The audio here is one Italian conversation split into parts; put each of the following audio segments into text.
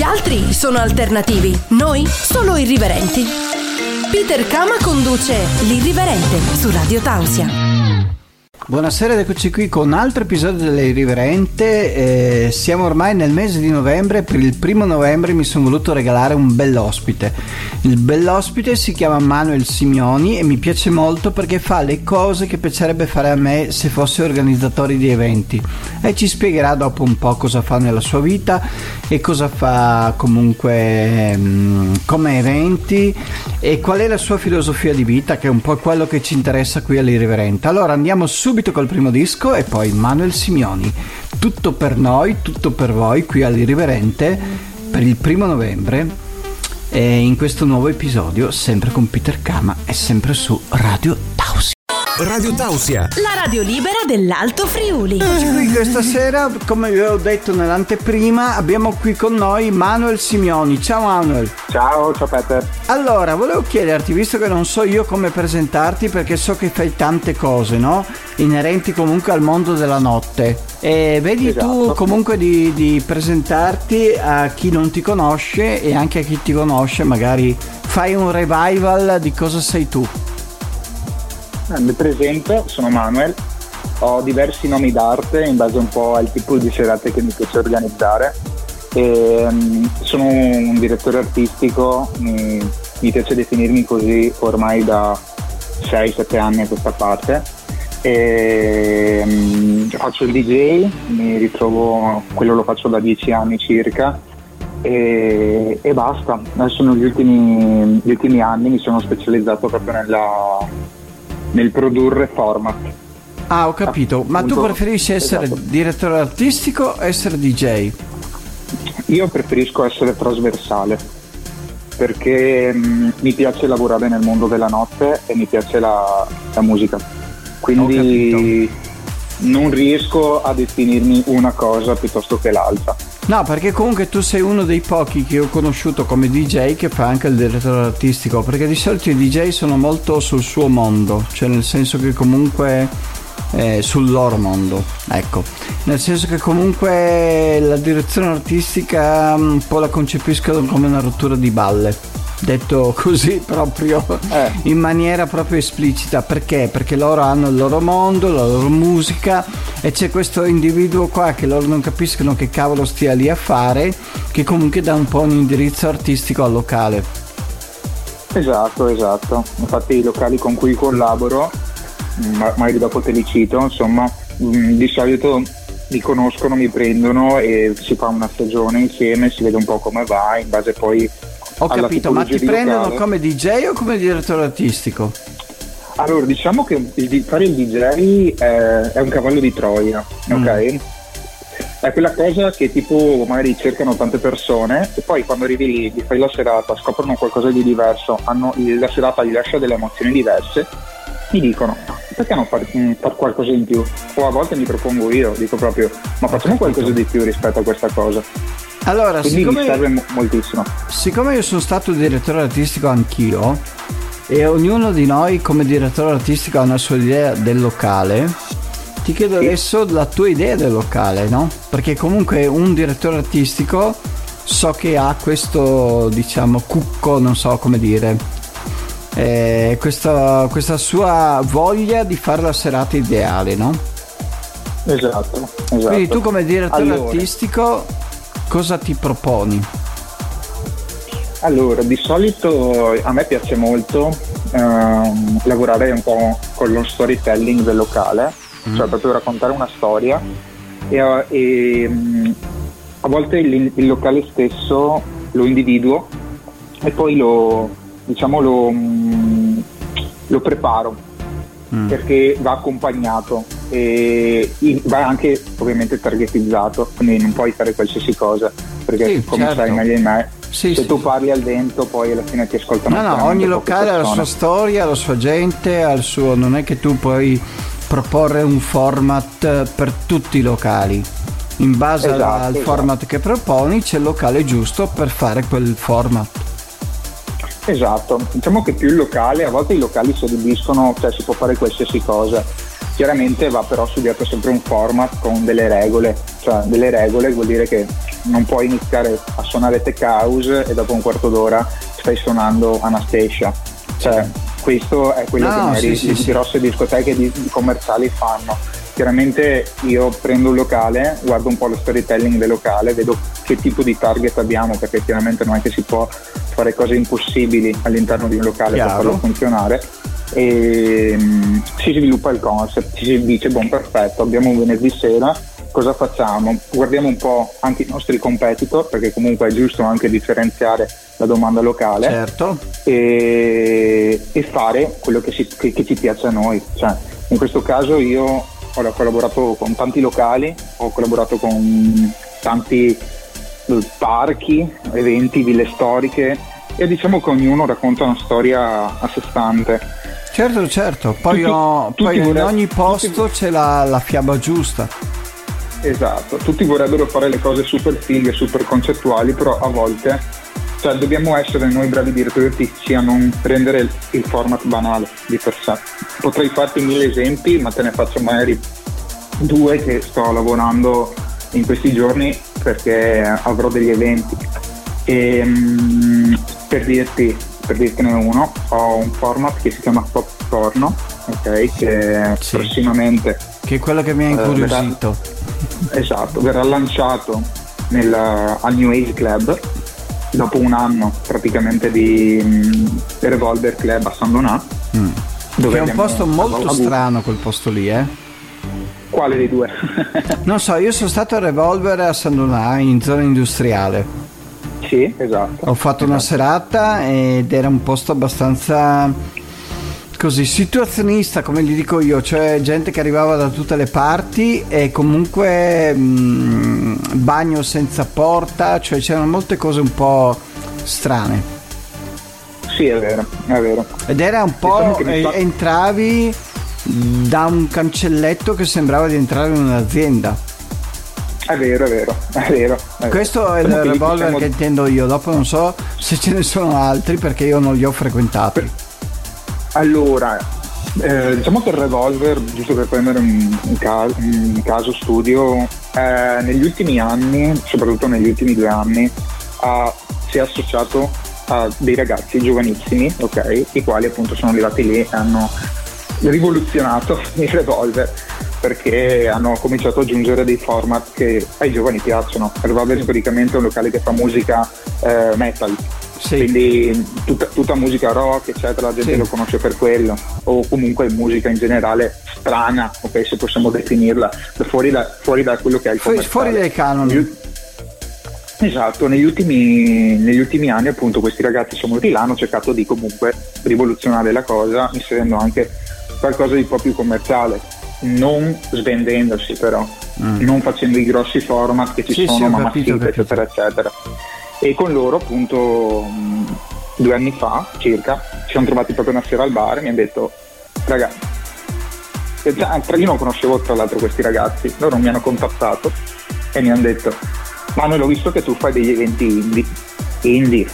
Gli altri sono alternativi, noi solo irriverenti. Peter Kama conduce L'Irriverente su Radio Tausia. Buonasera, eccoci qui con un altro episodio dell'Irriverente. Siamo ormai nel mese di novembre. Per il primo novembre mi sono voluto regalare un bell'ospite. Il bell'ospite si chiama Manuel Simeoni e mi piace molto perché fa le cose che piacerebbe fare a me se fosse organizzatore di eventi, e ci spiegherà dopo un po' cosa fa nella sua vita e cosa fa comunque come eventi e qual è la sua filosofia di vita, che è un po' quello che ci interessa qui all'Irriverente. Allora andiamo subito col primo disco e poi Manuel Simeoni. Tutto per noi, tutto per voi, qui all'Irriverente per il primo novembre e in questo nuovo episodio sempre con Peter Kama e sempre su Radio Tausia. Radio Tausia, la radio libera dell'Alto Friuli. Qui questa sera, come vi ho detto nell'anteprima, abbiamo qui con noi Manuel Simeoni. Ciao Manuel. Ciao Peter. Allora, volevo chiederti, visto che non so io come presentarti perché so che fai tante cose, no? Inerenti comunque al mondo della notte. E vedi, esatto, tu comunque di presentarti a chi non ti conosce e anche a chi ti conosce, magari fai un revival di cosa sei tu. Mi presento, sono Manuel, ho diversi nomi d'arte in base un po' al tipo di serate che mi piace organizzare e sono un direttore artistico, mi piace definirmi così ormai da 6-7 anni a questa parte e faccio il DJ, mi ritrovo, quello lo faccio da 10 anni circa e basta. Adesso negli ultimi anni mi sono specializzato proprio nel produrre format. Ah, ho capito. Ma tu preferisci essere, esatto, direttore artistico o essere DJ? Io preferisco essere trasversale perché mi piace lavorare nel mondo della notte e mi piace la musica, quindi non riesco a definirmi una cosa piuttosto che l'altra. No, perché comunque tu sei uno dei pochi che ho conosciuto come DJ che fa anche il direttore artistico, perché di solito i DJ sono molto sul suo mondo, cioè nel senso che comunque sul loro mondo, ecco, nel senso che comunque la direzione artistica un po' la concepiscono come una rottura di balle, detto così proprio in maniera proprio esplicita. Perché loro hanno il loro mondo, la loro musica, e c'è questo individuo qua che loro non capiscono che cavolo stia lì a fare, che comunque dà un po' un indirizzo artistico al locale. Esatto, infatti i locali con cui collaboro, magari dopo te li cito, insomma, di solito mi conoscono, mi prendono e si fa una stagione insieme, si vede un po' come va in base poi. Ho capito, ma ti prendono come DJ o come direttore artistico? Allora, diciamo che fare il DJ è un cavallo di Troia, ok? È quella cosa che tipo magari cercano tante persone e poi quando arrivi lì, gli fai la serata, scoprono qualcosa di diverso, la serata gli lascia delle emozioni diverse, mi dicono perché non far qualcosa in più? O a volte mi propongo io, dico proprio, ma facciamo qualcosa di più rispetto a questa cosa. Allora, siccome mi serve moltissimo. Siccome io sono stato direttore artistico anch'io, e ognuno di noi come direttore artistico ha una sua idea del locale, ti chiedo adesso la tua idea del locale, no? Perché comunque un direttore artistico so che ha questo, diciamo, cucco, non so come dire, questa sua voglia di fare la serata ideale, no? Esatto. Quindi tu come direttore artistico cosa ti proponi? Allora, di solito a me piace molto lavorare un po' con lo storytelling del locale, cioè proprio raccontare una storia e a volte il locale stesso lo individuo e poi lo preparo perché va accompagnato e va anche ovviamente targetizzato, quindi non puoi fare qualsiasi cosa perché sai meglio di me, se tu parli al vento poi alla fine ti ascoltano. No, ogni locale ha la sua storia, la sua gente, ha il suo, non è che tu puoi proporre un format per tutti i locali. In base al format che proponi c'è il locale giusto per fare quel format. Esatto, diciamo che più il locale, a volte i locali si adibiscono, cioè si può fare qualsiasi cosa, chiaramente va però studiato sempre un format con delle regole, cioè delle regole vuol dire che non puoi iniziare a suonare tech house e dopo un quarto d'ora stai suonando Anastasia, cioè questo è quello che le grosse discoteche commerciali fanno. Chiaramente io prendo un locale, guardo un po' lo storytelling del locale, vedo che tipo di target abbiamo, perché chiaramente non è che si può fare cose impossibili all'interno di un locale per farlo funzionare, e si sviluppa il concept, si dice buon perfetto, abbiamo un venerdì sera, cosa facciamo? Guardiamo un po' anche i nostri competitor, perché comunque è giusto anche differenziare la domanda locale, certo, e fare quello che ci piace a noi. Cioè, in questo caso io ho collaborato con tanti locali, ho collaborato con tanti parchi, eventi, ville storiche, e diciamo che ognuno racconta una storia a sé stante. Certo, certo, ogni posto c'è la fiaba giusta. Esatto, tutti vorrebbero fare le cose super fighe, super concettuali, però a volte, cioè, dobbiamo essere noi bravi direttorici a non rendere il format banale di per sé. Potrei farti 1000 esempi, ma te ne faccio magari 2 che sto lavorando in questi giorni, perché avrò degli eventi. E, per dirtene uno, ho un format che si chiama PopTorno, ok? Che prossimamente, che è quello che mi ha incuriosito. Verrà lanciato al New Age Club, dopo un anno praticamente di Revolver Club a San Donà, dove è un posto molto strano quel posto lì, Quale dei due? Non so, io sono stato a Revolver a San Donà in zona industriale. Sì, esatto. Ho fatto una serata ed era un posto abbastanza così situazionista, come gli dico io, cioè gente che arrivava da tutte le parti, e comunque bagno senza porta, cioè c'erano molte cose un po' strane. Sì, è vero. Ed era un po', entravi da un cancelletto che sembrava di entrare in un'azienda. È vero. Questo è il Revolver che intendo io, dopo non so se ce ne sono altri perché io non li ho frequentati. Allora, diciamo che il Revolver, giusto per prendere un caso studio, negli ultimi anni, soprattutto negli ultimi 2 anni, si è associato a dei ragazzi giovanissimi, ok, i quali appunto sono arrivati lì e hanno rivoluzionato il Revolver, perché hanno cominciato ad aggiungere dei format che ai giovani piacciono. Il Revolver storicamente è un locale che fa musica metal. Sì. Quindi tutta musica rock eccetera, la gente lo conosce per quello, o comunque musica in generale strana, ok, se possiamo definirla, fuori da quello che è il commerciale, fuori dai canoni. Esatto, negli ultimi anni appunto questi ragazzi sono venuti là, hanno cercato di comunque rivoluzionare la cosa inserendo anche qualcosa di un po' più commerciale, non svendendosi però, non facendo i grossi format che ci sono, ma eccetera eccetera. E con loro appunto 2 anni fa circa ci siamo trovati proprio una sera al bar e mi hanno detto: ragazzi, io non conoscevo tra l'altro questi ragazzi, loro mi hanno contattato e mi hanno detto: Manuel, ho visto che tu fai degli eventi indie.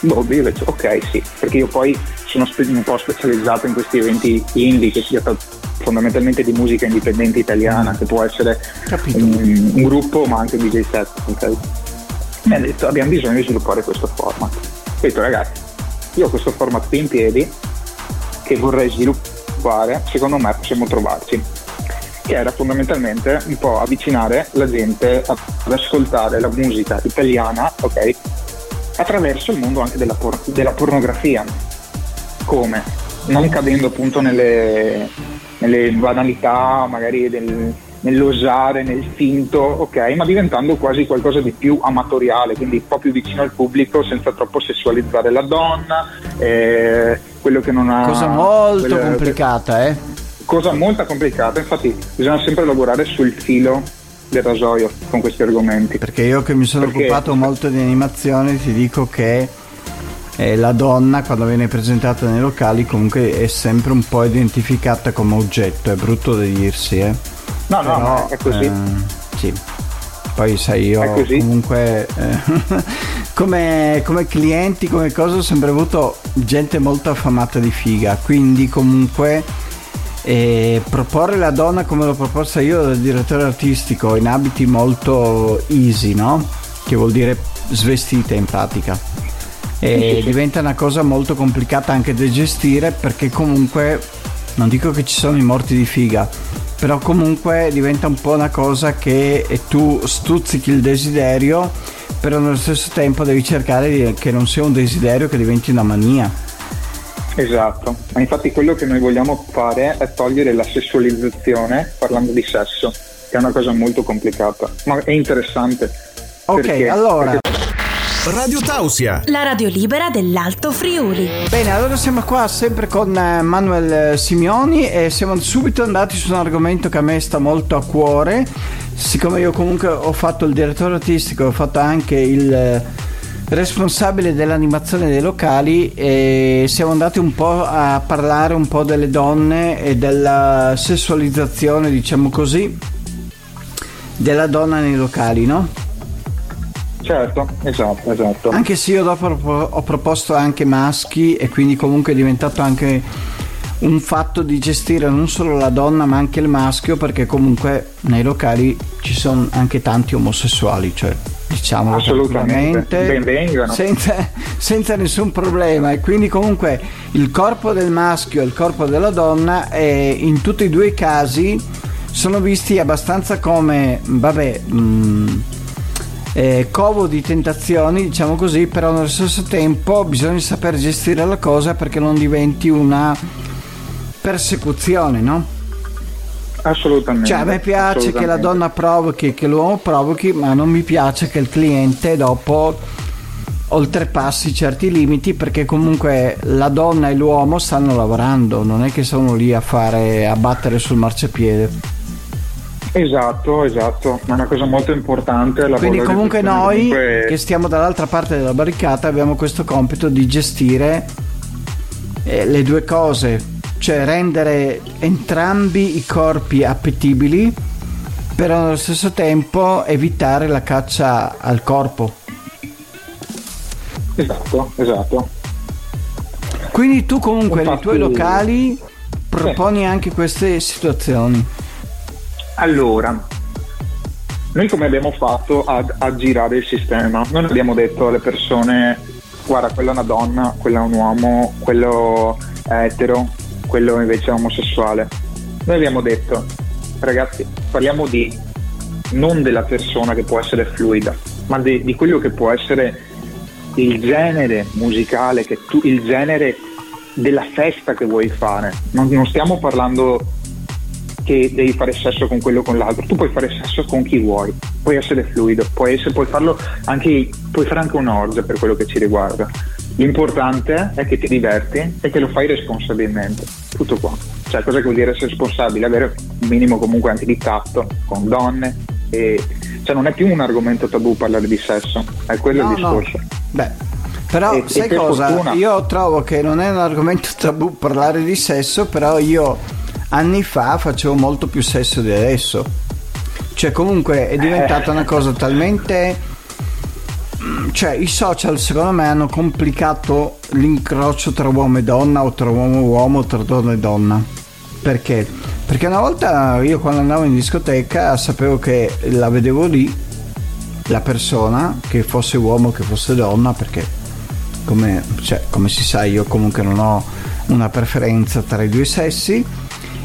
Bobby, io ho detto ok, sì, perché io poi sono un po' specializzato in questi eventi indie, che sia fondamentalmente di musica indipendente italiana, che può essere un gruppo ma anche un DJ set, ok? Mi ha detto: abbiamo bisogno di sviluppare questo format. Ho detto: ragazzi, io ho questo format qui in piedi che vorrei sviluppare, secondo me possiamo trovarci, che era fondamentalmente un po' avvicinare la gente ad ascoltare la musica italiana, ok, attraverso il mondo anche della pornografia, come? Non cadendo appunto nelle banalità magari nell'osare, nel finto, ok, ma diventando quasi qualcosa di più amatoriale, quindi un po' più vicino al pubblico, senza troppo sessualizzare la donna, quello che non ha... Cosa molto complicata, Cosa molto complicata, infatti bisogna sempre lavorare sul filo del rasoio con questi argomenti. Perché io che mi sono occupato molto di animazione ti dico che la donna, quando viene presentata nei locali, comunque è sempre un po' identificata come oggetto, è brutto da dirsi, No, ma è così. Sì. Poi sai, io comunque come clienti, come cosa, ho sempre avuto gente molto affamata di figa, quindi comunque proporre la donna come l'ho proposta io dal direttore artistico in abiti molto easy, no? che vuol dire svestite in pratica, e diventa una cosa molto complicata anche da gestire, perché comunque non dico che ci sono i morti di figa, però comunque diventa un po' una cosa che tu stuzzichi il desiderio, però nello stesso tempo devi cercare che non sia un desiderio che diventi una mania. Esatto, ma infatti quello che noi vogliamo fare è togliere la sessualizzazione parlando di sesso, che è una cosa molto complicata, ma è interessante. Ok, perché, allora Radio Tausia, la radio libera dell'Alto Friuli. Bene, allora siamo qua sempre con Manuel Simeoni e siamo subito andati su un argomento che a me sta molto a cuore. Siccome io comunque ho fatto il direttore artistico, ho fatto anche il responsabile dell'animazione dei locali, e siamo andati un po' a parlare un po' delle donne e della sessualizzazione, diciamo così, della donna nei locali, no? Certo, esatto. Anche se io dopo ho proposto anche maschi, e quindi comunque è diventato anche un fatto di gestire non solo la donna ma anche il maschio, perché comunque nei locali ci sono anche tanti omosessuali, cioè diciamo assolutamente benvengano senza nessun problema. E quindi comunque il corpo del maschio e il corpo della donna in tutti e due i casi sono visti abbastanza come covo di tentazioni, diciamo così, però nello stesso tempo bisogna saper gestire la cosa perché non diventi una persecuzione, no? Assolutamente. Cioè a me piace che la donna provochi, che l'uomo provochi, ma non mi piace che il cliente dopo oltrepassi certi limiti, perché comunque la donna e l'uomo stanno lavorando, non è che sono lì a battere sul marciapiede. Esatto, è una cosa molto importante. Quindi comunque noi che stiamo dall'altra parte della barricata abbiamo questo compito di gestire le due cose, cioè rendere entrambi i corpi appetibili, però allo stesso tempo evitare la caccia al corpo. Esatto. Quindi tu comunque nei tuoi locali proponi anche queste situazioni. Allora, noi come abbiamo fatto a girare il sistema? Non abbiamo detto alle persone: guarda, quella è una donna, quella è un uomo, quello è etero, quello invece è omosessuale. Noi abbiamo detto: ragazzi, parliamo non della persona che può essere fluida, ma di quello che può essere il genere musicale, che tu, il genere della festa che vuoi fare. Non stiamo parlando che devi fare sesso con quello o con l'altro. Tu puoi fare sesso con chi vuoi, puoi essere fluido, puoi fare anche un'orgia, per quello che ci riguarda. L'importante è che ti diverti e che lo fai responsabilmente. Tutto qua. Cioè, cosa che vuol dire essere responsabile? Avere un minimo comunque anche di tatto con donne, cioè non è più un argomento tabù parlare di sesso, è quello il discorso. No. Beh, però sai per cosa? Fortuna. Io trovo che non è un argomento tabù parlare di sesso, però io anni fa facevo molto più sesso di adesso. Cioè comunque è diventata una cosa talmente... Cioè i social secondo me hanno complicato l'incrocio tra uomo e donna, o tra uomo e uomo, tra donna e donna. Perché? Perché una volta io quando andavo in discoteca sapevo che la vedevo lì, la persona, che fosse uomo che fosse donna, perché come si sa io comunque non ho una preferenza tra i due sessi,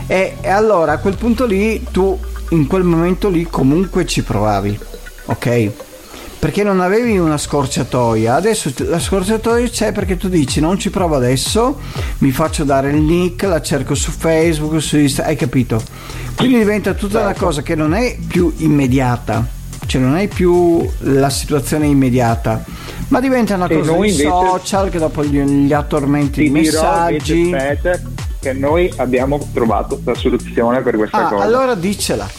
e allora a quel punto lì tu in quel momento lì comunque ci provavi, ok? Perché non avevi una scorciatoia. Adesso la scorciatoia c'è, perché tu dici: non ci provo adesso, mi faccio dare il nick, la cerco su Facebook, su Instagram, hai capito? Quindi diventa tutta una cosa che non è più immediata, cioè non è più la situazione immediata, ma diventa una cosa di social, che dopo gli attormenti di messaggi. Invece, che noi abbiamo trovato la soluzione per questa cosa. Allora diccela.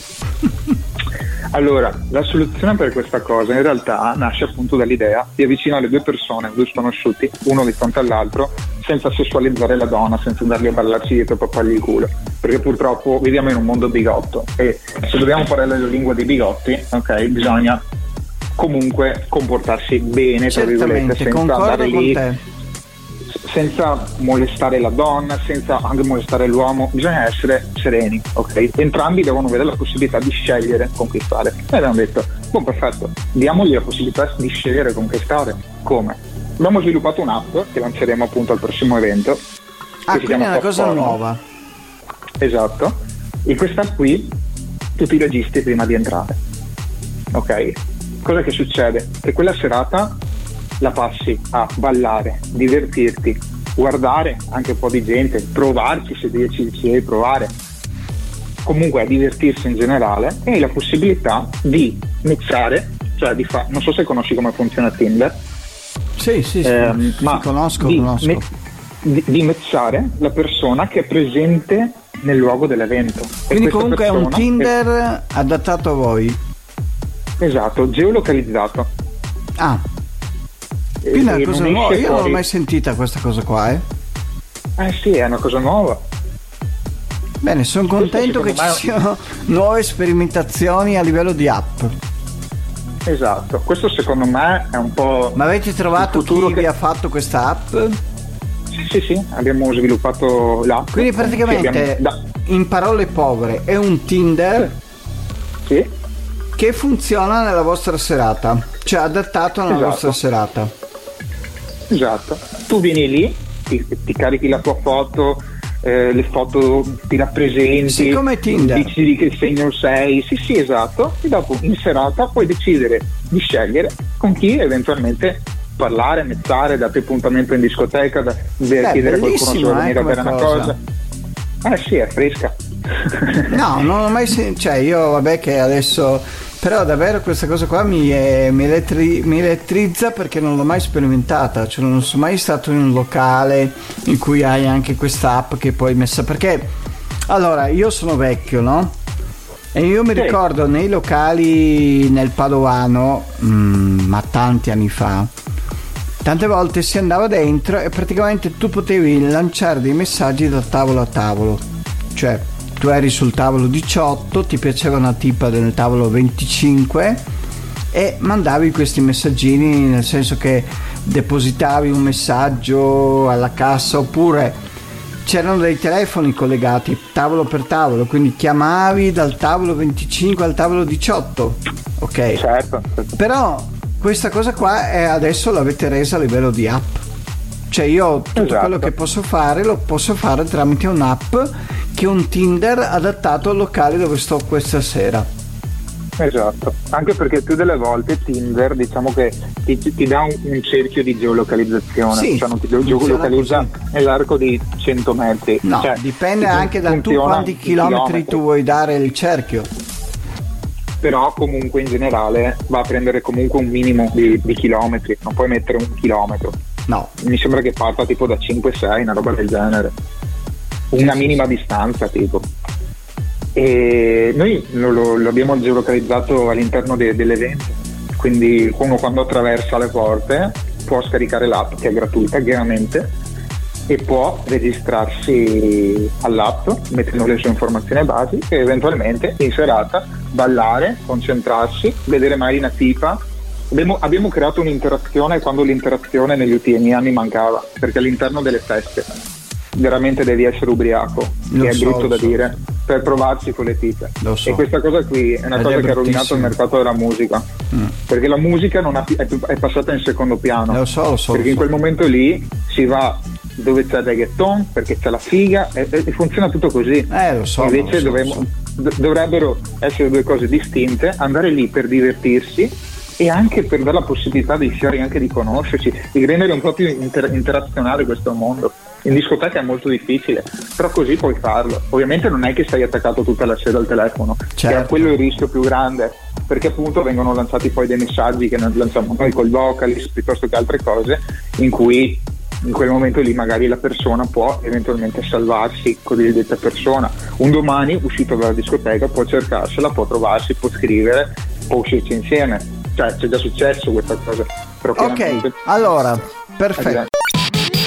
Allora, la soluzione per questa cosa in realtà nasce appunto dall'idea di avvicinare due persone, due sconosciuti, uno di fronte all'altro, senza sessualizzare la donna, senza andargli a ballarci dietro e pappargli il culo, perché purtroppo viviamo in un mondo bigotto, e se dobbiamo parlare la lingua dei bigotti, ok, bisogna comunque comportarsi bene, tra virgolette, senza andare lì, senza molestare la donna, senza anche molestare l'uomo. Bisogna essere sereni, ok? Entrambi devono avere la possibilità di scegliere, conquistare. E abbiamo detto: Bom, perfetto, diamogli la possibilità di scegliere con che stare. Come? Abbiamo sviluppato un'app che lanceremo appunto al prossimo evento. Ah, quindi è una cosa nuova. Esatto. E questa qui tu ti registri prima di entrare. Ok? Cosa che succede? Che quella serata la passi a ballare, divertirti, guardare anche un po' di gente, provarci se decidi di provare, comunque a divertirsi in generale, e hai la possibilità di mixare, cioè di fare, non so se conosci come funziona Tinder. Sì, ma conosco. Di mixare la persona che è presente nel luogo dell'evento. Quindi comunque è un Tinder adattato a voi. Esatto, geolocalizzato. Ah, quindi è una cosa nuova, io non l'ho mai sentita questa cosa qua, eh? Eh sì, è una cosa nuova. Bene, sono contento che ci siano nuove sperimentazioni a livello di app. Esatto, questo secondo me è un po'... Ma avete trovato chi vi ha fatto questa app? Sì, abbiamo sviluppato l'app. Quindi praticamente, in parole povere, è un Tinder che funziona nella vostra serata, cioè adattato alla vostra serata. Esatto, tu vieni lì, ti carichi la tua foto... le foto ti rappresenti, siccome Tinder, dici di che segno sei, esatto, e dopo in serata puoi decidere di scegliere con chi eventualmente parlare, mezzare, darti appuntamento in discoteca, chiedere a qualcuno se vuole venire a bere una cosa. È fresca. No, non ho mai sentito, cioè io vabbè che adesso, però davvero questa cosa qua mi elettrizza, perché non l'ho mai sperimentata, cioè non sono mai stato in un locale in cui hai anche questa app che puoi messa, perché allora io sono vecchio, no? E io mi ricordo nei locali nel Padovano, ma tanti anni fa, tante volte si andava dentro e praticamente tu potevi lanciare dei messaggi da tavolo a tavolo, cioè tu eri sul tavolo 18, ti piaceva una tipa del tavolo 25 e mandavi questi messaggini, nel senso che depositavi un messaggio alla cassa, oppure c'erano dei telefoni collegati tavolo per tavolo, quindi chiamavi dal tavolo 25 al tavolo 18. Ok, certo. Però questa cosa qua è adesso l'avete resa a livello di app, cioè io tutto quello che posso fare lo posso fare tramite un'app che è un Tinder adattato al locale dove sto questa sera. Esatto, anche perché più delle volte Tinder, diciamo che ti dà un cerchio di geolocalizzazione, cioè non ti geolocalizza nell'arco di 100 metri. No, cioè, dipende anche da tu quanti chilometri tu vuoi dare il cerchio. Però comunque in generale va a prendere comunque un minimo di chilometri, non puoi mettere un chilometro. No. Mi sembra che parta tipo da 5-6, una roba del genere. Una minima distanza tipo. E noi lo abbiamo geolocalizzato all'interno dell'evento, quindi uno quando attraversa le porte può scaricare l'app, che è gratuita chiaramente, e può registrarsi all'app mettendo le sue informazioni basi e eventualmente in serata ballare, concentrarsi, vedere magari una tipa. Abbiamo creato un'interazione quando l'interazione negli ultimi anni mancava, perché all'interno delle feste veramente devi essere ubriaco, che è brutto da dire, per provarci con le tipe. E questa cosa qui è una cosa che ha rovinato il mercato della musica, perché la musica non è passata in secondo piano, perché in quel momento lì si va dove c'è il reggaeton, perché c'è la figa, e funziona tutto così. Invece dovrebbero essere due cose distinte, andare lì per divertirsi e anche per dare la possibilità dei fiori anche di conoscerci, di rendere un po' più interazionale questo mondo. In discoteca è molto difficile, però così puoi farlo. Ovviamente non è che stai attaccato tutta la sera al telefono, che è quello il rischio più grande, perché appunto vengono lanciati poi dei messaggi che non lanciamo noi col vocalist, piuttosto che altre cose, in cui in quel momento lì magari la persona può eventualmente salvarsi, cosiddetta persona. Un domani, uscito dalla discoteca, può cercarsela, può trovarsi, può scrivere, può uscirci insieme. Cioè, c'è già successo questa cosa. Però chiaramente... allora, perfetto.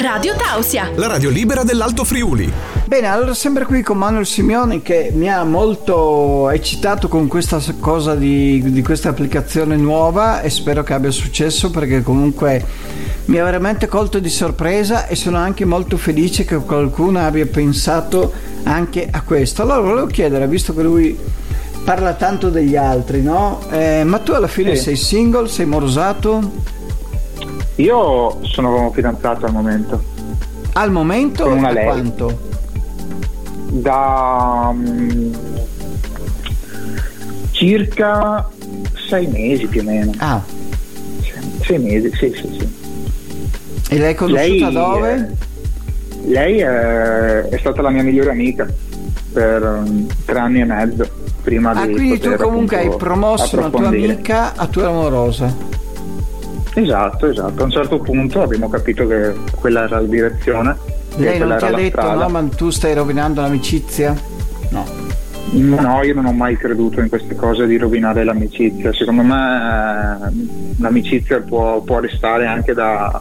Radio Tausia, la radio libera dell'Alto Friuli. Bene, allora sempre qui con Manuel Simeoni, che mi ha molto eccitato con questa cosa di questa applicazione nuova, e spero che abbia successo, perché comunque mi ha veramente colto di sorpresa e sono anche molto felice che qualcuno abbia pensato anche a questo. Allora volevo chiedere, visto che lui parla tanto degli altri, no? Ma tu alla fine sei single, sei morosato? Io sono fidanzato al momento. Al momento? Con una lei. Quanto? Da circa 6 mesi più o meno. Ah. 6 mesi, sì. E l'hai conosciuta lei, dove? Lei è stata la mia migliore amica per 3 anni e mezzo prima di quindi tu comunque hai promosso una tua amica a tua amorosa. Esatto. A un certo punto abbiamo capito che quella era la direzione. Lei non ti ha detto no, ma tu stai rovinando l'amicizia? No, io non ho mai creduto in queste cose di rovinare l'amicizia. Secondo me l'amicizia può restare anche da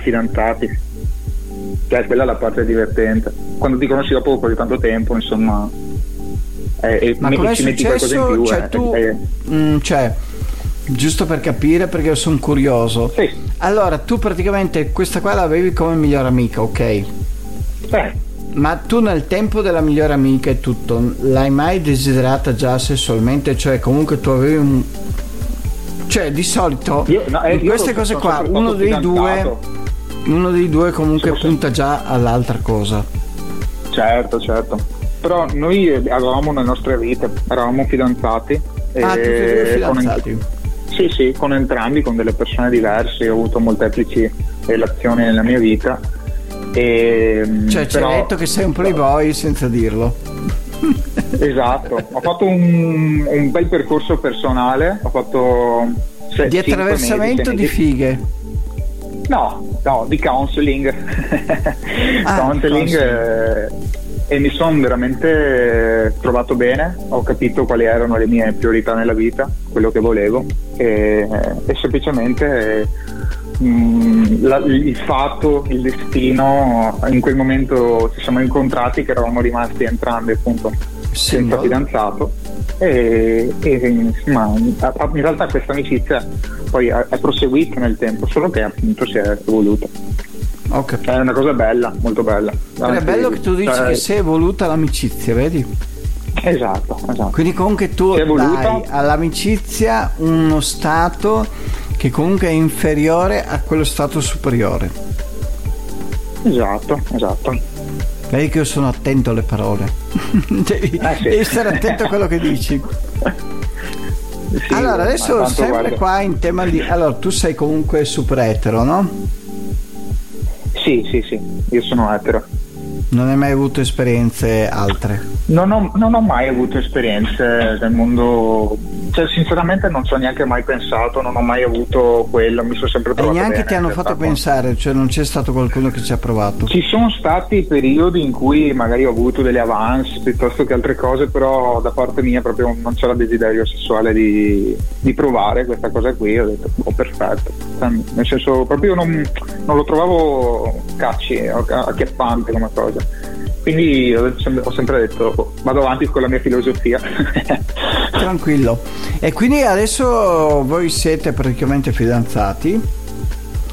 fidanzati, cioè quella è la parte divertente, quando ti conosci dopo così tanto tempo, insomma. Ma come è successo? In più, cioè tu cioè, giusto per capire, perché sono curioso. Sì. Allora tu praticamente questa qua l'avevi come migliore amica, ok? Ma tu nel tempo della migliore amica e tutto l'hai mai desiderata già sessualmente? Cioè comunque tu avevi un... Cioè di solito in queste cose qua uno dei due comunque punta già all'altra cosa. Certo. Però noi avevamo nelle nostre vite, eravamo fidanzati. Tutti e due fidanzati? Sì, con entrambi, con delle persone diverse. Ho avuto molteplici relazioni nella mia vita. Cioè ci hai detto che sei un playboy senza dirlo. Esatto, ho fatto un bel percorso personale, ho fatto di attraversamento di fighe. No, di counseling. E mi sono veramente trovato bene, ho capito quali erano le mie priorità nella vita, quello che volevo e semplicemente il fatto, il destino, in quel momento ci siamo incontrati che eravamo rimasti entrambi appunto senza fidanzato e insomma in realtà questa amicizia poi è proseguita nel tempo, solo che appunto si è evoluta. Okay. È una cosa bella, molto bella. È bello che tu dici che si è evoluta l'amicizia, vedi? Esatto. Quindi comunque tu dai all'amicizia uno stato che comunque è inferiore a quello stato superiore. Esatto. Vedi che io sono attento alle parole. Devi stare attento a quello che dici. Sì, allora adesso sempre guarda. Qua in tema di... Allora tu sei comunque super etero, no? Sì, io sono etero. Non hai mai avuto esperienze altre? Non ho mai avuto esperienze nel mondo, cioè sinceramente non ci ho neanche mai pensato, non ho mai avuto quello, mi sono sempre trovato bene. E neanche ti hanno fatto pensare, cioè non c'è stato qualcuno che ci ha provato? Ci sono stati periodi in cui magari ho avuto delle avance piuttosto che altre cose, però da parte mia proprio non c'era desiderio sessuale di provare questa cosa qui, ho detto perfetto, nel senso proprio non lo trovavo acchiappante come cosa. Quindi ho sempre detto vado avanti con la mia filosofia. Tranquillo. E quindi adesso voi siete praticamente fidanzati?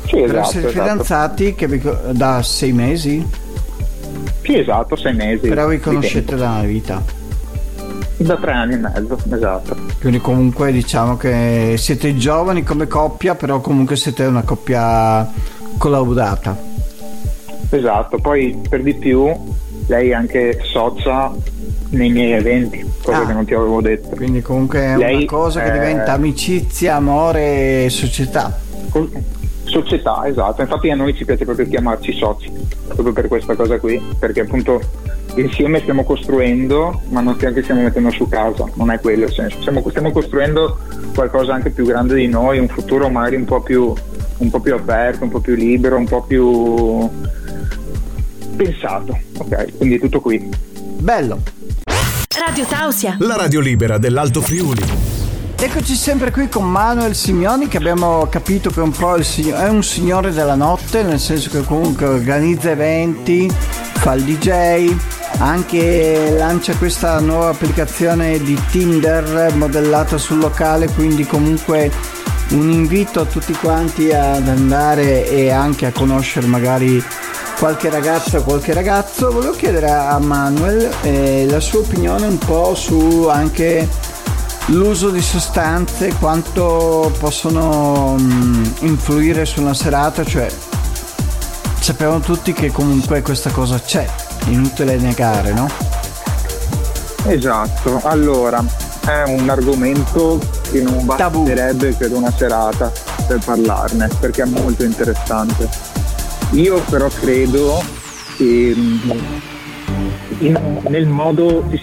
Sì, esatto. Per essere fidanzati da 6 mesi? Sì, esatto, 6 mesi. Però vi conoscete da una vita? Da 3 anni e mezzo, esatto. Quindi comunque diciamo che siete giovani come coppia, però comunque siete una coppia collaudata. Esatto, poi per di più lei è anche socia nei miei eventi, cosa che non ti avevo detto. Quindi comunque è lei una cosa che diventa amicizia, amore e società. Società, esatto, infatti a noi ci piace proprio chiamarci soci, proprio per questa cosa qui, perché appunto insieme stiamo costruendo, ma non stiamo mettendo su casa, non è quello il senso. Stiamo costruendo qualcosa anche più grande di noi, un futuro magari un po' più aperto, un po' più libero, un po' più... pensato. Ok, quindi è tutto qui. Bello. Radio Tausia, la radio libera dell'Alto Friuli. Eccoci sempre qui con Manuel Simeoni, che abbiamo capito che un po' è un signore della notte, nel senso che comunque organizza eventi, fa il DJ, anche lancia questa nuova applicazione di Tinder modellata sul locale, quindi comunque un invito a tutti quanti ad andare e anche a conoscere magari qualche ragazza o qualche ragazzo, volevo chiedere a Manuel la sua opinione un po' su anche l'uso di sostanze, quanto possono influire su una serata. Cioè, sappiamo tutti che comunque questa cosa c'è, inutile negare, no? Esatto, allora è un argomento che non basterebbe per una serata per parlarne, perché è molto interessante. Io però credo che ci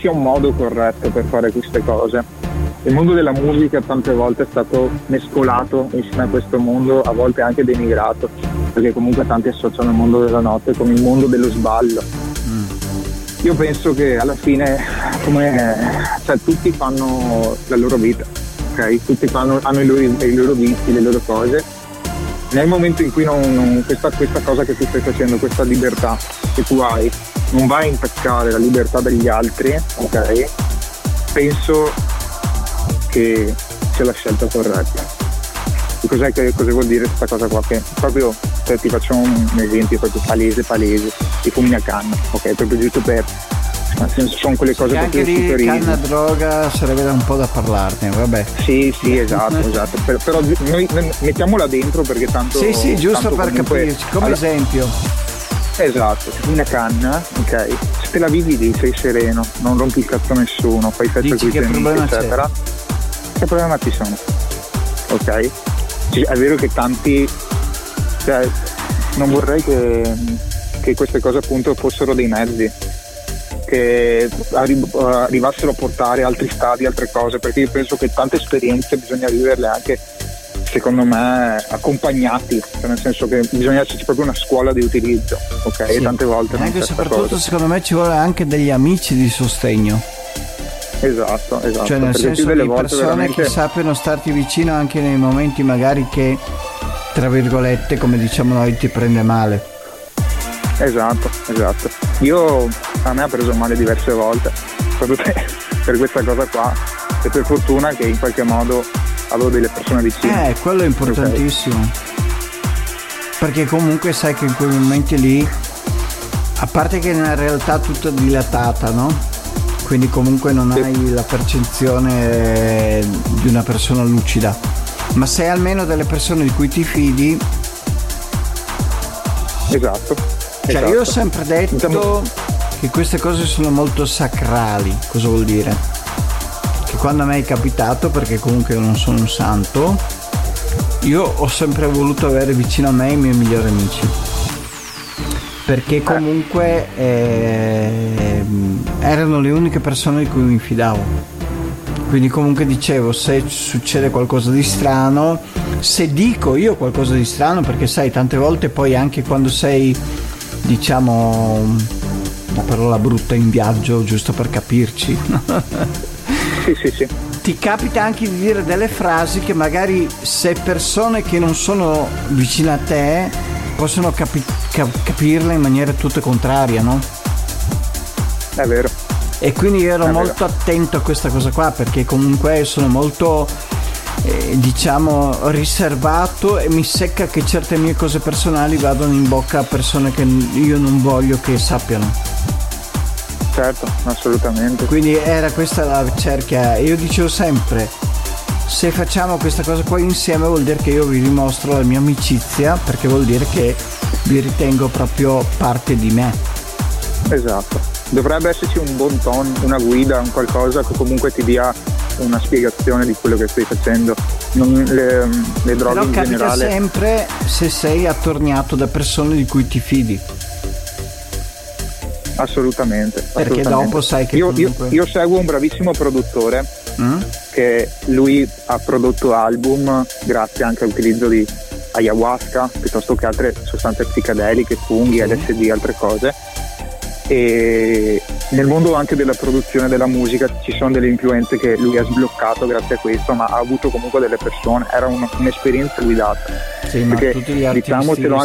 sia un modo corretto per fare queste cose. Il mondo della musica tante volte è stato mescolato insieme a questo mondo, a volte anche denigrato, perché comunque tanti associano il mondo della notte con il mondo dello sballo. Io penso che alla fine, tutti fanno la loro vita, ok? Tutti hanno i loro vizi, le loro cose. Nel momento in cui questa cosa che tu stai facendo, questa libertà che tu hai, non vai a intaccare la libertà degli altri, ok? Penso che c'è la scelta corretta. Cosa vuol dire questa cosa qua? Che proprio, ti faccio un esempio proprio palese, i fumi a canna, ok? Proprio giusto per, nel senso, sono quelle cose che tu superi. Canna, droga, sarebbe un po' da parlarne, vabbè. Sì, esatto. Però noi mettiamola dentro perché tanto. Sì, giusto tanto per capirci, come allora, esempio. Esatto, una canna, ok? Se te la vivi lì sei sereno, non rompi il cazzo a nessuno, fai festa con i tuoi amici, eccetera. Che problemi ci sono, ok? È vero che tanti, non vorrei che queste cose appunto fossero dei mezzi che arrivassero a portare altri stadi, altre cose, perché io penso che tante esperienze bisogna viverle anche, secondo me, accompagnati, cioè nel senso che bisogna esserci proprio una scuola di utilizzo, ok? Sì. E tante volte anche soprattutto cosa. Secondo me ci vuole anche degli amici di sostegno. Esatto. Cioè, nel senso, delle persone veramente che sappiano starti vicino anche nei momenti magari che, tra virgolette, come diciamo noi, ti prende male. Esatto. A me ha preso male diverse volte, proprio per questa cosa qua. E per fortuna che in qualche modo avevo delle persone vicine. Quello è importantissimo. Okay. Perché comunque sai che in quei momenti lì, a parte che è una realtà tutta dilatata, no? Quindi comunque non hai la percezione di una persona lucida, ma sei almeno delle persone di cui ti fidi. Esatto. Io ho sempre detto che queste cose sono molto sacrali. Cosa vuol dire? Che quando a me è capitato, perché comunque io non sono un santo, io ho sempre voluto avere vicino a me i miei migliori amici, perché comunque erano le uniche persone di cui mi fidavo. Quindi comunque dicevo, se succede qualcosa di strano, se dico io qualcosa di strano, perché sai, tante volte poi anche quando sei, diciamo, una parola brutta in viaggio, giusto per capirci, sì. Ti capita anche di dire delle frasi che magari, se persone che non sono vicine a te possono capirla in maniera tutta contraria, no? È vero. E quindi io ero molto attento a questa cosa qua, perché comunque sono molto riservato, e mi secca che certe mie cose personali vadano in bocca a persone che io non voglio che sappiano. Certo, assolutamente. Quindi era questa la cerchia. Io dicevo sempre, se facciamo questa cosa qua insieme vuol dire che io vi dimostro la mia amicizia, perché vuol dire che vi ritengo proprio parte di me. Esatto, dovrebbe esserci un bon ton, una guida, un qualcosa che comunque ti dia una spiegazione di quello che stai facendo. Le droghe però in generale, sempre se sei attorniato da persone di cui ti fidi. Assolutamente. Perché dopo sai che io seguo un bravissimo produttore che lui ha prodotto album grazie anche all'utilizzo di ayahuasca piuttosto che altre sostanze psichedeliche, funghi, LSD, altre cose. E nel mondo anche della produzione della musica ci sono delle influenze che lui ha sbloccato grazie a questo, ma ha avuto comunque delle persone, era un'esperienza guidata. Sì, perché, ma tutti gli artisti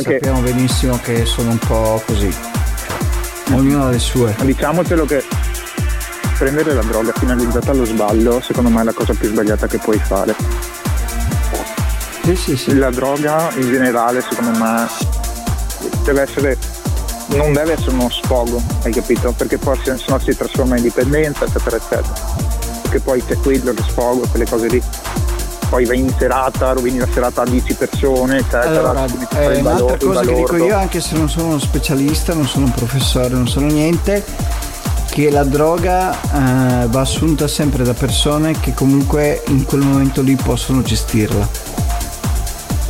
sappiamo benissimo che sono un po' così, ognuno ha le sue. Diciamocelo che prendere la droga finalizzata allo sballo secondo me è la cosa più sbagliata che puoi fare. Sì. La droga in generale secondo me deve essere non deve essere uno sfogo, hai capito? Perché poi sennò si trasforma in dipendenza, eccetera eccetera, perché poi c'è quello, lo sfogo, quelle cose lì, poi vai in serata, rovini la serata a 10 persone, eccetera. Allora, un'altra cosa che dico io, anche se non sono uno specialista, non sono un professore, non sono niente, che la droga va assunta sempre da persone che comunque in quel momento lì possono gestirla.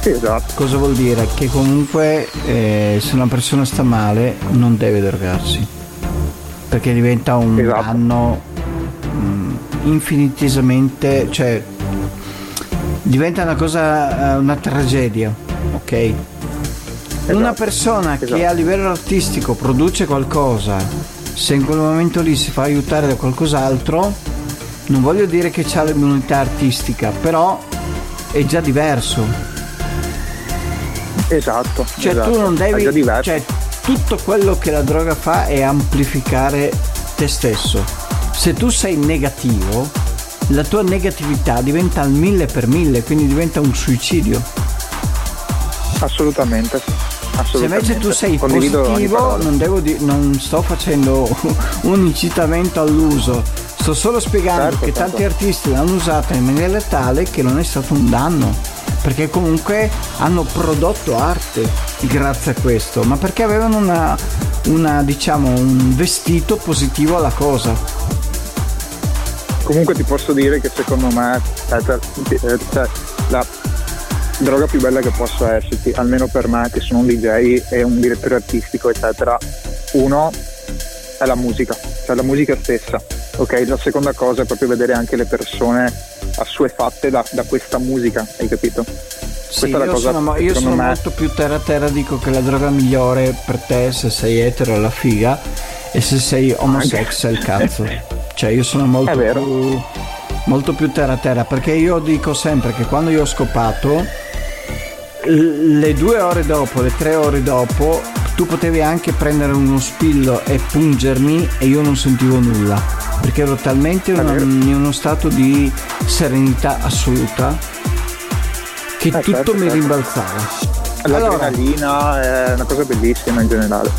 Sì, esatto. Cosa vuol dire? Che comunque se una persona sta male non deve drogarsi, perché diventa un danno infinitesimamente, cioè diventa una cosa, una tragedia, ok? Esatto. Una persona che a livello artistico produce qualcosa, se in quel momento lì si fa aiutare da qualcos'altro, non voglio dire che c'ha l'immunità artistica, però è già diverso. Esatto, cioè esatto. Tu non devi, cioè tutto quello che la droga fa è amplificare te stesso. Se tu sei negativo, la tua negatività diventa al 1000 per 1000, quindi diventa un suicidio. Assolutamente, assolutamente. Se invece tu sei positivo, non sto facendo un incitamento all'uso, sto solo spiegando che tanti artisti l'hanno usata in maniera tale che non è stato un danno, perché comunque hanno prodotto arte grazie a questo, ma perché avevano una diciamo un vestito positivo alla cosa. Comunque ti posso dire che secondo me cioè, la droga più bella che possa esserti, almeno per me che sono un DJ e un direttore artistico eccetera, uno è la musica, cioè la musica stessa, ok? La seconda cosa è proprio vedere anche le persone assuefatte da questa musica, hai capito? Sì, questa è la cosa. Io sono molto più terra, dico che la droga migliore per te, se sei etero, è la figa, e se sei omosex è il cazzo. Cioè io sono molto più terra, perché io dico sempre che quando io ho scopato, le 2 ore dopo, le 3 ore dopo, tu potevi anche prendere uno spillo e pungermi e io non sentivo nulla, perché ero talmente in uno stato di serenità assoluta che tutto mi rimbalzava. L'adrenalina è una cosa bellissima in generale.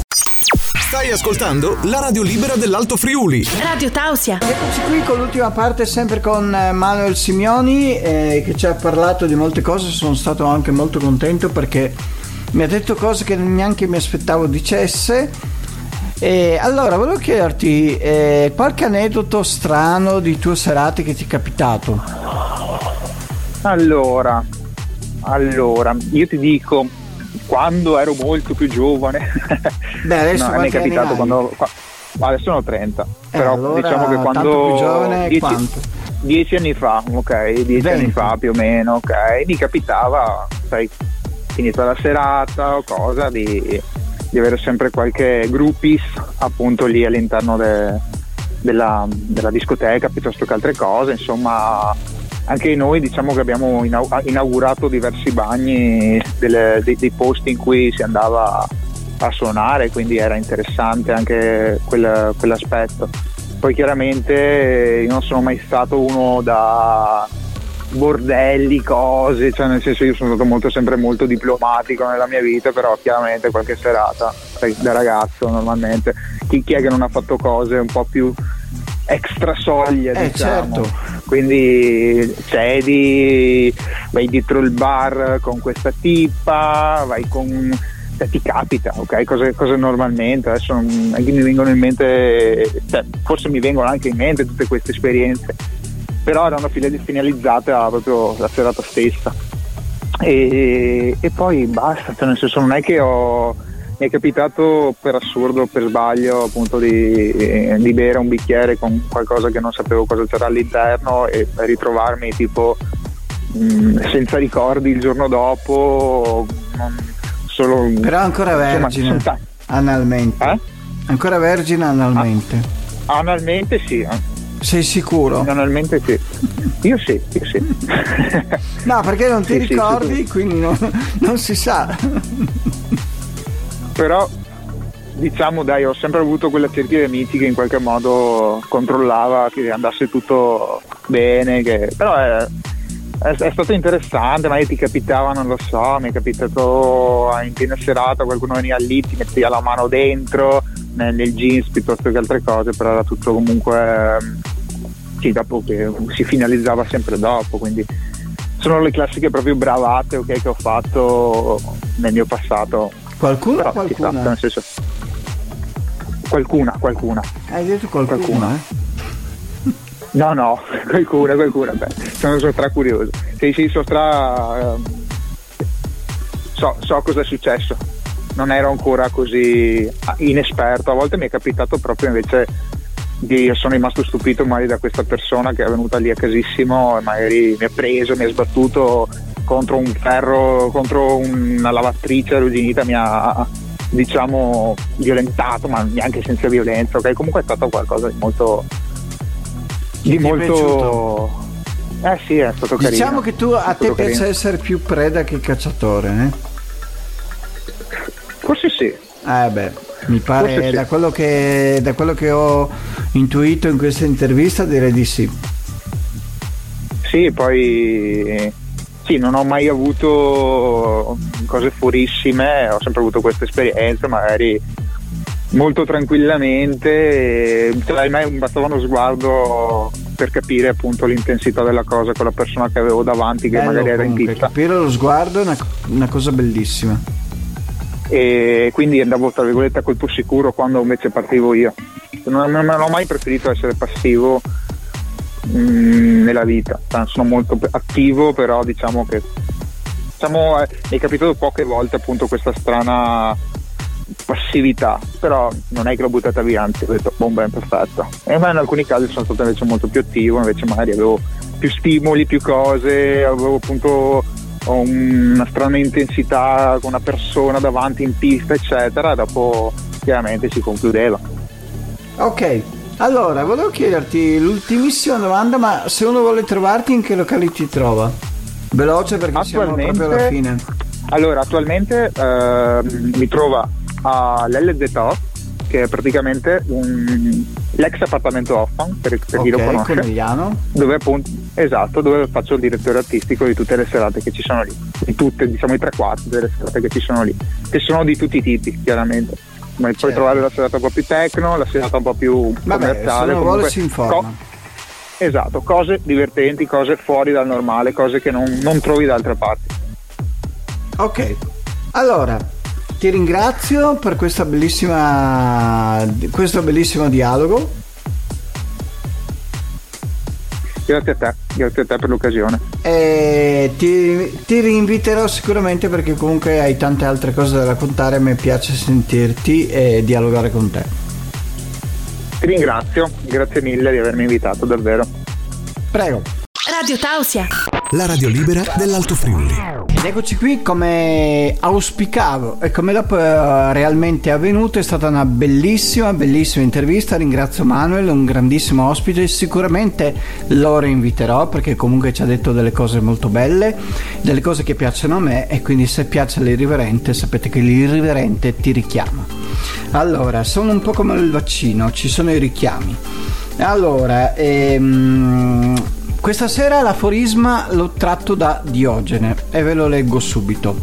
Stai ascoltando la radio libera dell'Alto Friuli, Radio Tausia. Eccoci qui con l'ultima parte, sempre con Manuel Simeoni, che ci ha parlato di molte cose. Sono stato anche molto contento perché mi ha detto cose che neanche mi aspettavo dicesse. E allora volevo chiederti qualche aneddoto strano di tue serate che ti è capitato. Allora io ti dico, quando ero molto più giovane, beh adesso no, mi è capitato quando adesso sono 30, però allora, diciamo che quando più giovane, 10 anni fa, ok, 10 anni fa più o meno, ok, mi capitava, sai, finita la serata o cosa, di avere sempre qualche groupies appunto lì all'interno della discoteca, piuttosto che altre cose. Insomma, anche noi diciamo che abbiamo inaugurato diversi bagni dei posti in cui si andava a suonare, quindi era interessante anche quell'aspetto. Poi chiaramente io non sono mai stato uno da bordelli, cose, cioè nel senso, io sono stato sempre molto diplomatico nella mia vita, però chiaramente qualche serata da ragazzo normalmente chi è che non ha fatto cose un po' più extra soglie, diciamo, certo. Quindi cedi, vai dietro il bar con questa tipa, vai con, cioè, ti capita, ok, cose normalmente. Adesso anche mi vengono in mente, cioè, forse mi vengono anche in mente tutte queste esperienze, però erano finalizzate proprio la serata stessa e poi basta, cioè nel senso non è che mi è capitato per assurdo, per sbaglio appunto di bere un bicchiere con qualcosa che non sapevo cosa c'era all'interno e ritrovarmi tipo senza ricordi il giorno dopo, solo, però ancora vergine, insomma, analmente, eh? Ancora vergine analmente, analmente sì, eh. Sei sicuro? Normalmente sì. Io sì. No, perché non ti ricordi, sì. Quindi non si sa. Però diciamo, dai, ho sempre avuto quella cerchia di amici che in qualche modo controllava che andasse tutto bene, però è stato interessante, magari ti capitava, non lo so, mi è capitato in piena serata, qualcuno veniva lì, ti metteva la mano dentro nel jeans piuttosto che altre cose, però era tutto comunque sì, dopo che si finalizzava sempre dopo, quindi sono le classiche proprio bravate, ok, che ho fatto nel mio passato. Qualcuna. Hai detto qualcuna? No, qualcuna, beh, sono stra curioso. Sì, sono stra... So cosa è successo. Non ero ancora così inesperto. A volte mi è capitato proprio invece di... sono rimasto stupito magari da questa persona che è venuta lì a casissimo e magari mi ha preso, mi ha sbattuto contro un ferro, contro una lavatrice arrugginita, mi ha... diciamo violentato, ma neanche senza violenza, ok? Comunque è stato qualcosa di molto sì, è stato carino. Diciamo che tu, a te piace essere più preda che cacciatore, Forse sì. Mi pare forse da quello che ho intuito in questa intervista, direi di sì. Sì, poi non ho mai avuto cose fuorissime, ho sempre avuto questa esperienza magari molto tranquillamente, cioè, a me bastava uno sguardo per capire appunto l'intensità della cosa con la persona che avevo davanti, che magari era in pista. Capire lo sguardo è una cosa bellissima, e quindi andavo tra virgolette a colpo sicuro quando invece partivo io. Non ho mai preferito essere passivo nella vita, sono molto attivo, però diciamo mi è capitato poche volte appunto questa strana passività, però non è che l'ho buttata via, anzi ho detto bomba, è perfetta. E ma in alcuni casi sono stato invece molto più attivo, invece magari avevo più stimoli, più cose, avevo appunto una strana intensità con una persona davanti in pista eccetera, e dopo chiaramente si concludeva. Ok, allora, volevo chiederti l'ultimissima domanda, ma se uno vuole trovarti, in che locali ti trova? Veloce, perché siamo proprio alla fine. Allora, attualmente mi trova all'LZO, che è praticamente l'ex appartamento Hoffman, per chi lo conosce, Conegliano, dove appunto, esatto, dove faccio il direttore artistico di tutte le serate che ci sono lì, di tutte, diciamo i tre quarti delle serate che ci sono lì, che sono di tutti i tipi, chiaramente. Ma certo. Puoi trovare la serata un po' più techno, la serata un po' più commerciale, comunque si informa. Esatto, cose divertenti, cose fuori dal normale, cose che non trovi da altre parti. Ok, allora ti ringrazio per questo bellissimo dialogo. Grazie a te per l'occasione. E ti rinviterò sicuramente, perché comunque hai tante altre cose da raccontare, mi piace sentirti e dialogare con te. Ti ringrazio, grazie mille di avermi invitato, davvero. Prego. Radio Tausia, la radio libera dell'Alto Friuli. Ed eccoci qui, come auspicavo e come dopo realmente è avvenuto, è stata una bellissima intervista. Ringrazio Manuel, un grandissimo ospite, sicuramente lo reinviterò, perché comunque ci ha detto delle cose molto belle, delle cose che piacciono a me, e quindi se piace l'Irriverente sapete che l'Irriverente ti richiama. Allora, sono un po' come il vaccino, ci sono i richiami. Allora, questa sera l'aforisma lo tratto da Diogene e ve lo leggo subito.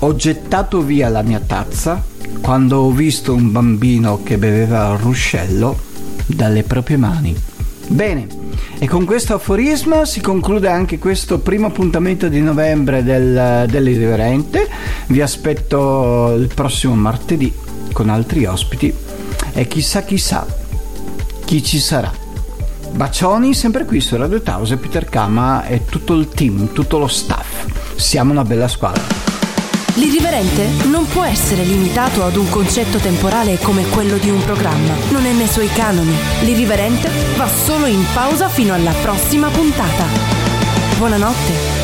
Ho gettato via la mia tazza quando ho visto un bambino che beveva il ruscello dalle proprie mani. Bene, e con questo aforisma si conclude anche questo primo appuntamento di novembre dell'Irriverente. Vi aspetto il prossimo martedì con altri ospiti e chissà chi ci sarà. Bacioni, sempre qui su Radio Tausia, Peter Kama e tutto il team, tutto lo staff. Siamo una bella squadra. L'Irriverente non può essere limitato ad un concetto temporale come quello di un programma. Non è nei suoi canoni. L'Irriverente va solo in pausa fino alla prossima puntata. Buonanotte.